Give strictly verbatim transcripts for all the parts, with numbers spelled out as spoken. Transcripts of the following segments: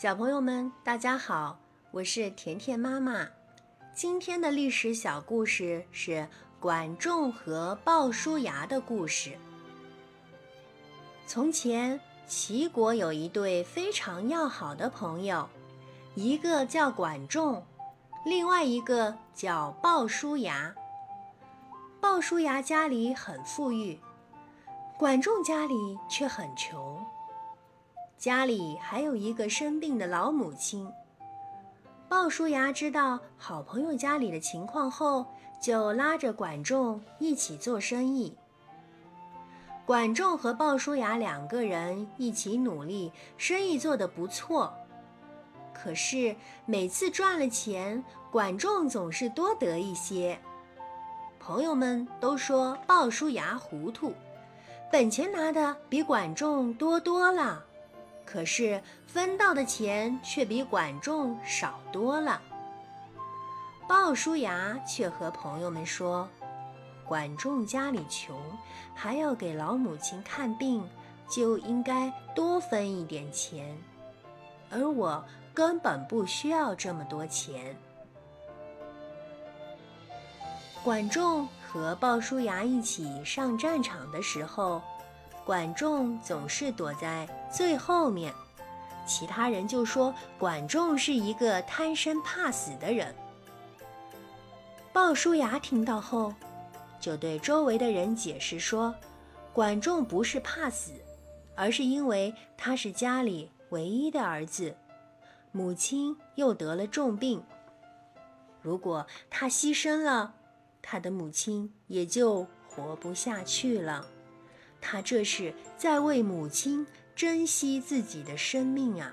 小朋友们，大家好，我是甜甜妈妈。今天的历史小故事是管仲和鲍叔牙的故事。从前，齐国有一对非常要好的朋友，一个叫管仲，另外一个叫鲍叔牙。鲍叔牙家里很富裕，管仲家里却很穷。家里还有一个生病的老母亲。鲍叔牙知道好朋友家里的情况后，就拉着管仲一起做生意。管仲和鲍叔牙两个人一起努力，生意做得不错。可是每次赚了钱，管仲总是多得一些。朋友们都说鲍叔牙糊涂，本钱拿得比管仲多多了。可是分到的钱却比管仲少多了。鲍叔牙却和朋友们说，管仲家里穷，还要给老母亲看病，就应该多分一点钱，而我根本不需要这么多钱。管仲和鲍叔牙一起上战场的时候，管仲总是躲在最后面，其他人就说管仲是一个贪生怕死的人。鲍叔牙听到后，就对周围的人解释说，管仲不是怕死，而是因为他是家里唯一的儿子，母亲又得了重病，如果他牺牲了，他的母亲也就活不下去了。他这是在为母亲珍惜自己的生命啊！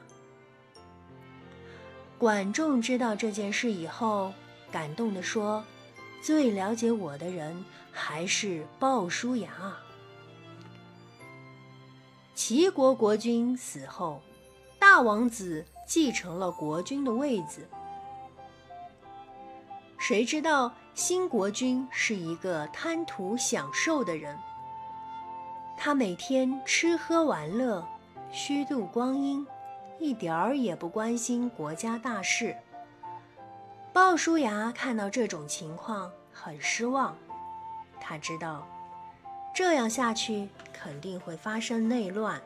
管仲知道这件事以后，感动地说，最了解我的人还是鲍叔牙啊。齐国国君死后，大王子继承了国君的位子。谁知道新国君是一个贪图享受的人，他每天吃喝玩乐，虚度光阴，一点儿也不关心国家大事。鲍叔牙看到这种情况很失望，他知道这样下去肯定会发生内乱，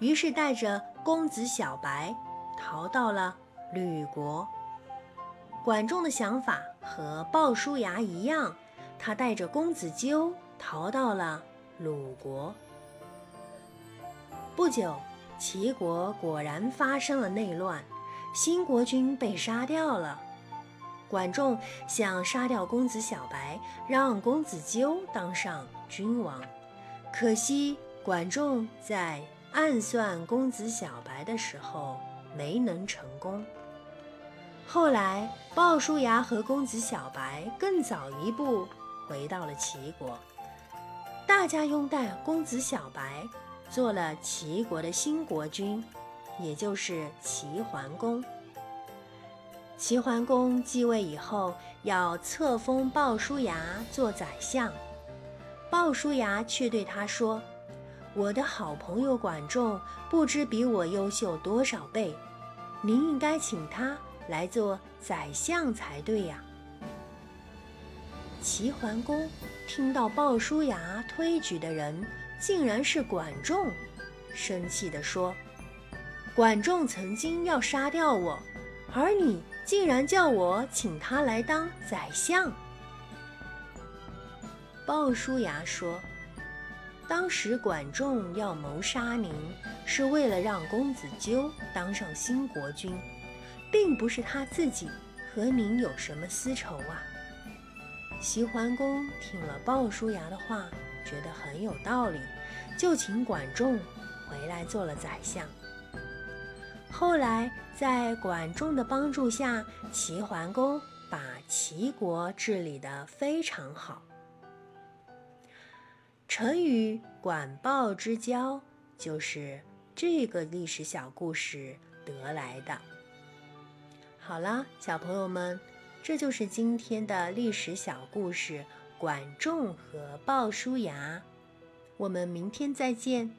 于是带着公子小白逃到了吕国。管仲的想法和鲍叔牙一样，他带着公子纠逃到了鲁国。不久，齐国果然发生了内乱，新国君被杀掉了。管仲想杀掉公子小白，让公子纠当上君王，可惜管仲在暗算公子小白的时候没能成功。后来鲍叔牙和公子小白更早一步回到了齐国，大家拥戴公子小白做了齐国的新国君，也就是齐桓公。齐桓公继位以后，要册封鲍叔牙做宰相，鲍叔牙却对他说，我的好朋友管仲不知比我优秀多少倍，您应该请他来做宰相才对呀。齐桓公听到鲍叔牙推举的人竟然是管仲，生气地说，管仲曾经要杀掉我，而你竟然叫我请他来当宰相。鲍叔牙说，当时管仲要谋杀您，是为了让公子纠当上新国君，并不是他自己和您有什么私仇啊。齐桓公听了鲍叔牙的话，觉得很有道理，就请管仲回来做了宰相。后来在管仲的帮助下，齐桓公把齐国治理得非常好。成语管鲍之交就是这个历史小故事得来的。好了，小朋友们，这就是今天的历史小故事，管仲和鲍叔牙。我们明天再见。